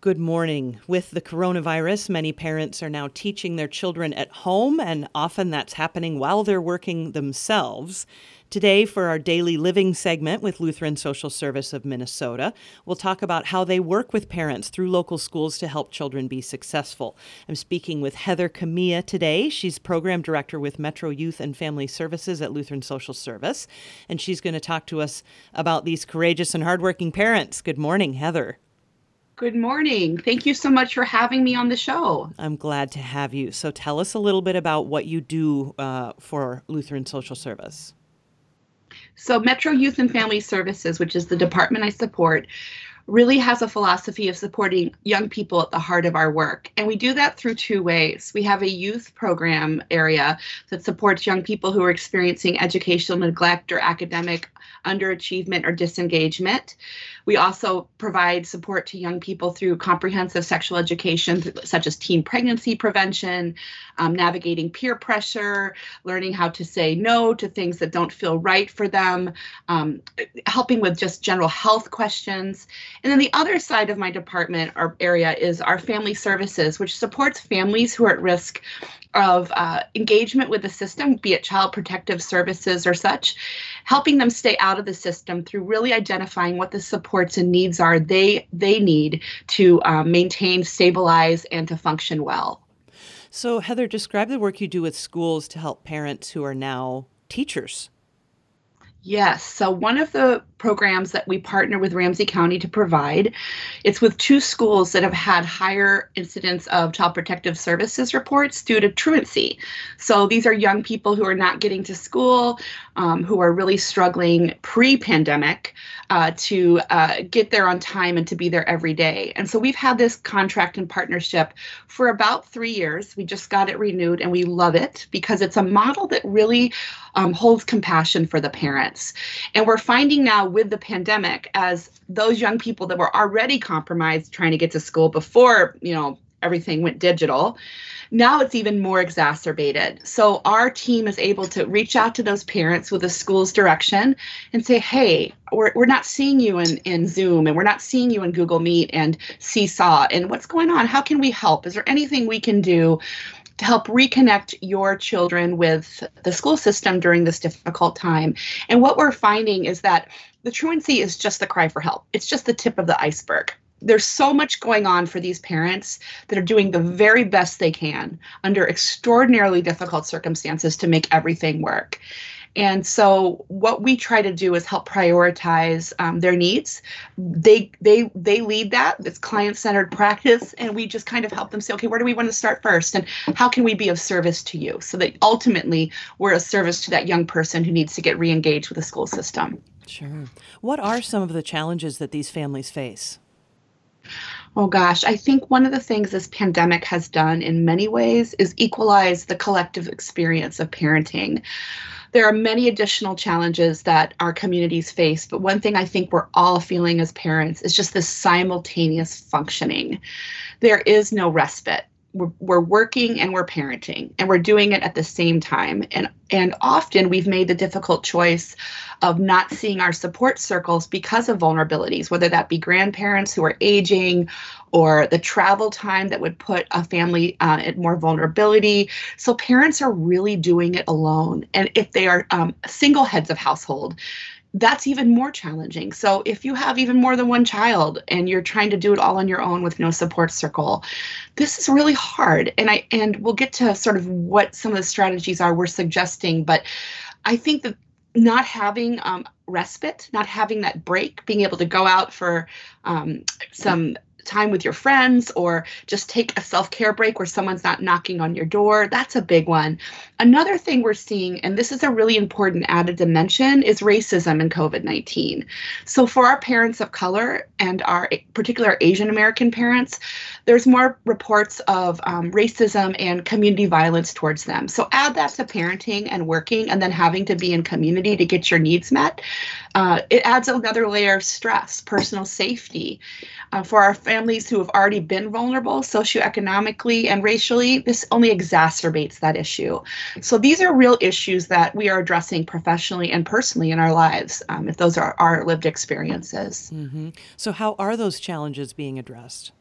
Good morning. With the coronavirus, many parents are now teaching their children at home, and often that's happening while they're working themselves. Today, for our Daily Living segment with Lutheran Social Service of Minnesota, we'll talk about how they work with parents through local schools to help children be successful. I'm speaking with Heather Kamiya today. She's Program Director with Metro Youth and Family Services at Lutheran Social Service, and she's going to talk to us about these courageous and hardworking parents. Good morning, Heather. Good morning. Thank you so much for having me on the show. I'm glad to have you. So tell us a little bit about what you do for Lutheran Social Service. So Metro Youth and Family Services, which is the department I support, really has a philosophy of supporting young people at the heart of our work. And we do that through two ways. We have a youth program area that supports young people who are experiencing educational neglect or academic underachievement or disengagement. We also provide support to young people through comprehensive sexual education, such as teen pregnancy prevention, navigating peer pressure, learning how to say no to things that don't feel right for them, helping with just general health questions. And then the other side of my department or area is our family services, which supports families who are at risk of engagement with the system, be it child protective services or such, helping them stay out of the system through really identifying what the supports and needs are they need to maintain, stabilize, and to function well. So Heather, describe the work you do with schools to help parents who are now teachers. Yes. So one of the programs that we partner with Ramsey County to provide, it's with two schools that have had higher incidence of child protective services reports due to truancy. So these are young people who are not getting to school, who are really struggling pre-pandemic to get there on time and to be there every day. And so we've had this contract and partnership for about 3 years. We just got it renewed and we love it because it's a model that really holds compassion for the parent. And we're finding now with the pandemic, as those young people that were already compromised trying to get to school before, everything went digital, now it's even more exacerbated. So our team is able to reach out to those parents with the school's direction and say, hey, we're not seeing you in Zoom, and we're not seeing you in Google Meet and Seesaw, and what's going on? How can we help? Is there anything we can do to help reconnect your children with the school system during this difficult time? And what we're finding is that the truancy is just the cry for help. It's just the tip of the iceberg. There's so much going on for these parents that are doing the very best they can under extraordinarily difficult circumstances to make everything work. And so what we try to do is help prioritize their needs. They lead that. It's client-centered practice. And we just kind of help them say, okay, where do we want to start first? And how can we be of service to you? So that ultimately we're a service to that young person who needs to get re-engaged with the school system. Sure. What are some of the challenges that these families face? Oh gosh, I think one of the things this pandemic has done in many ways is equalize the collective experience of parenting. There are many additional challenges that our communities face, but one thing I think we're all feeling as parents is just this simultaneous functioning. There is no respite. We're working and we're parenting, and we're doing it at the same time. And often we've made the difficult choice of not seeing our support circles because of vulnerabilities, whether that be grandparents who are aging or the travel time that would put a family at more vulnerability. So parents are really doing it alone. And if they are single heads of household, that's even more challenging. So if you have even more than one child and you're trying to do it all on your own with no support circle, this is really hard. And we'll get to sort of what some of the strategies are we're suggesting, but I think that not having respite, not having that break, being able to go out for some time with your friends or just take a self-care break where someone's not knocking on your door. That's a big one. Another thing we're seeing, and this is a really important added dimension, is racism in COVID-19. So for our parents of color and our particular Asian American parents, there's more reports of racism and community violence towards them. So add that to parenting and working and then having to be in community to get your needs met. It adds another layer of stress, personal safety. For our families who have already been vulnerable socioeconomically and racially, this only exacerbates that issue. So these are real issues that we are addressing professionally and personally in our lives, if those are our lived experiences. Mm-hmm. So how are those challenges being addressed?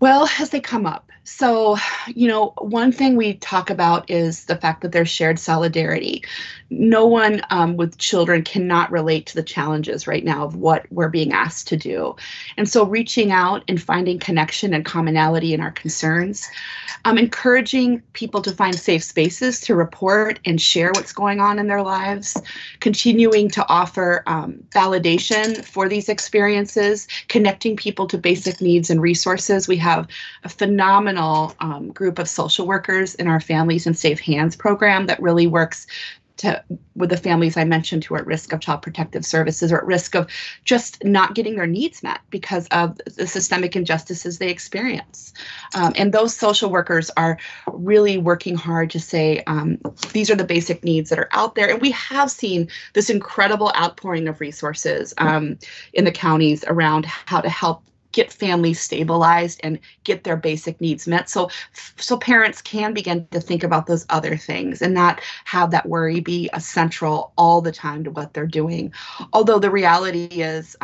Well, as they come up. So, you know, one thing we talk about is the fact that there's shared solidarity. No one with children cannot relate to the challenges right now of what we're being asked to do. And so reaching out and finding connection and commonality in our concerns, encouraging people to find safe spaces to report and share what's going on in their lives, continuing to offer validation for these experiences, connecting people to basic needs and resources. We have a phenomenal group of social workers in our Families and Safe Hands program that really works with the families I mentioned who are at risk of child protective services or at risk of just not getting their needs met because of the systemic injustices they experience. And those social workers are really working hard to say, these are the basic needs that are out there. And we have seen this incredible outpouring of resources in the counties around how to help get families stabilized and get their basic needs met. So parents can begin to think about those other things and not have that worry be a central all the time to what they're doing. Although the reality is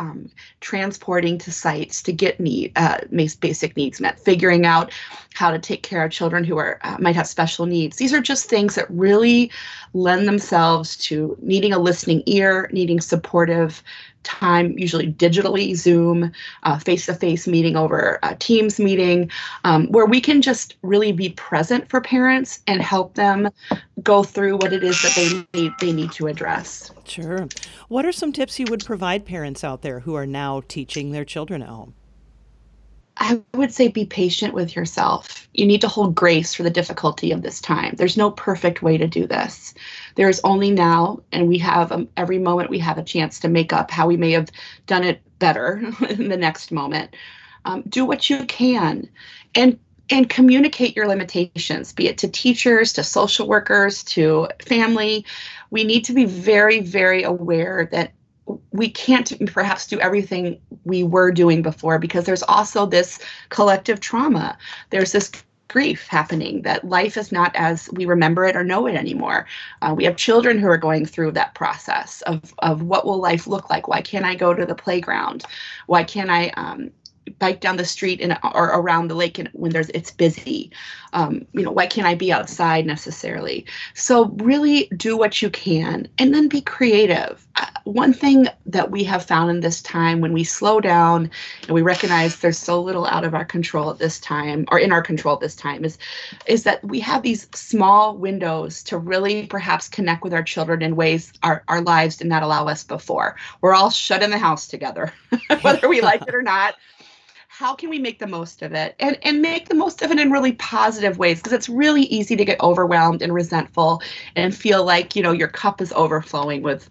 transporting to sites to get basic needs met, figuring out how to take care of children who are might have special needs. These are just things that really lend themselves to needing a listening ear, needing supportive time, usually digitally, Zoom, face-to-face meeting over a Teams meeting, where we can just really be present for parents and help them go through what it is that they need to address. Sure. What are some tips you would provide parents out there who are now teaching their children at home? I would say be patient with yourself. You need to hold grace for the difficulty of this time. There's no perfect way to do this. There is only now, and we have every moment we have a chance to make up how we may have done it better in the next moment. Do what you can and communicate your limitations, be it to teachers, to social workers, to family. We need to be very, very aware that we can't perhaps do everything we were doing before because there's also this collective trauma. There's this grief happening that life is not as we remember it or know it anymore. We have children who are going through that process of what will life look like? Why can't I go to the playground? Why can't I bike down the street or around the lake when it's busy? Why can't I be outside necessarily? So really do what you can and then be creative. One thing that we have found in this time when we slow down and we recognize there's so little out of our control at this time or in our control at this time is that we have these small windows to really perhaps connect with our children in ways our lives did not allow us before. We're all shut in the house together, whether we like it or not. How can we make the most of it and make the most of it in really positive ways? Because it's really easy to get overwhelmed and resentful and feel like, you know, your cup is overflowing with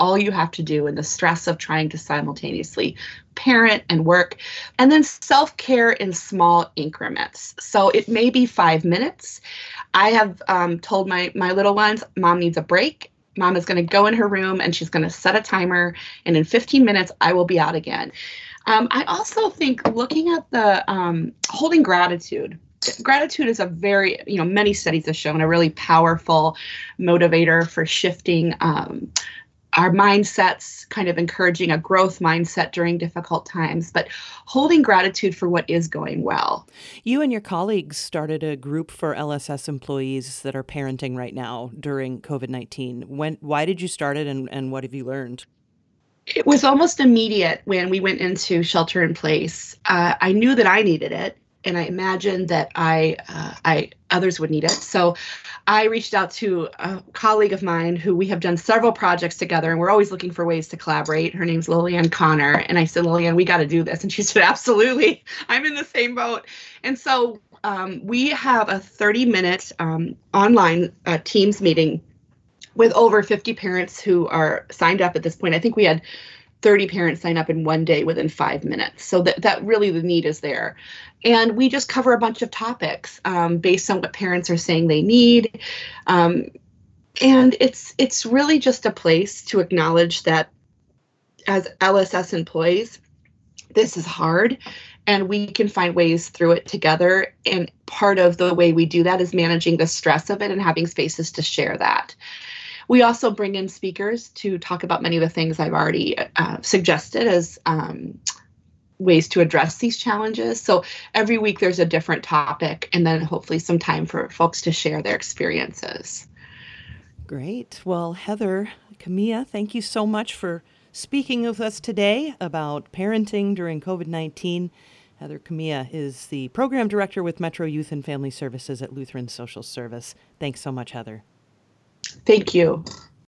all you have to do and the stress of trying to simultaneously parent and work. And then self-care in small increments. So it may be 5 minutes. I have told my little ones, Mom needs a break. Mom is going to go in her room and she's going to set a timer. And in 15 minutes, I will be out again. I also think looking at the holding gratitude. Gratitude is a very, many studies have shown a really powerful motivator for shifting our mindsets, kind of encouraging a growth mindset during difficult times, but holding gratitude for what is going well. You and your colleagues started a group for LSS employees that are parenting right now during COVID-19. Why did you start it and what have you learned? It was almost immediate when we went into shelter in place. I knew that I needed it, and I imagined that others would need it. So I reached out to a colleague of mine who we have done several projects together, and we're always looking for ways to collaborate. Her name's Lillian Connor, and I said, Lillian, we got to do this. And she said, absolutely. I'm in the same boat. And so we have a 30-minute online Teams meeting with over 50 parents who are signed up at this point. I think we had 30 parents sign up in one day within 5 minutes. So that really the need is there. And we just cover a bunch of topics based on what parents are saying they need. And it's really just a place to acknowledge that as LSS employees, this is hard. And we can find ways through it together. And part of the way we do that is managing the stress of it and having spaces to share that. We also bring in speakers to talk about many of the things I've already suggested as ways to address these challenges. So every week there's a different topic, and then hopefully some time for folks to share their experiences. Great. Well, Heather Kamiya, thank you so much for speaking with us today about parenting during COVID-19. Heather Kamiya is the program director with Metro Youth and Family Services at Lutheran Social Service. Thanks so much, Heather. Thank you.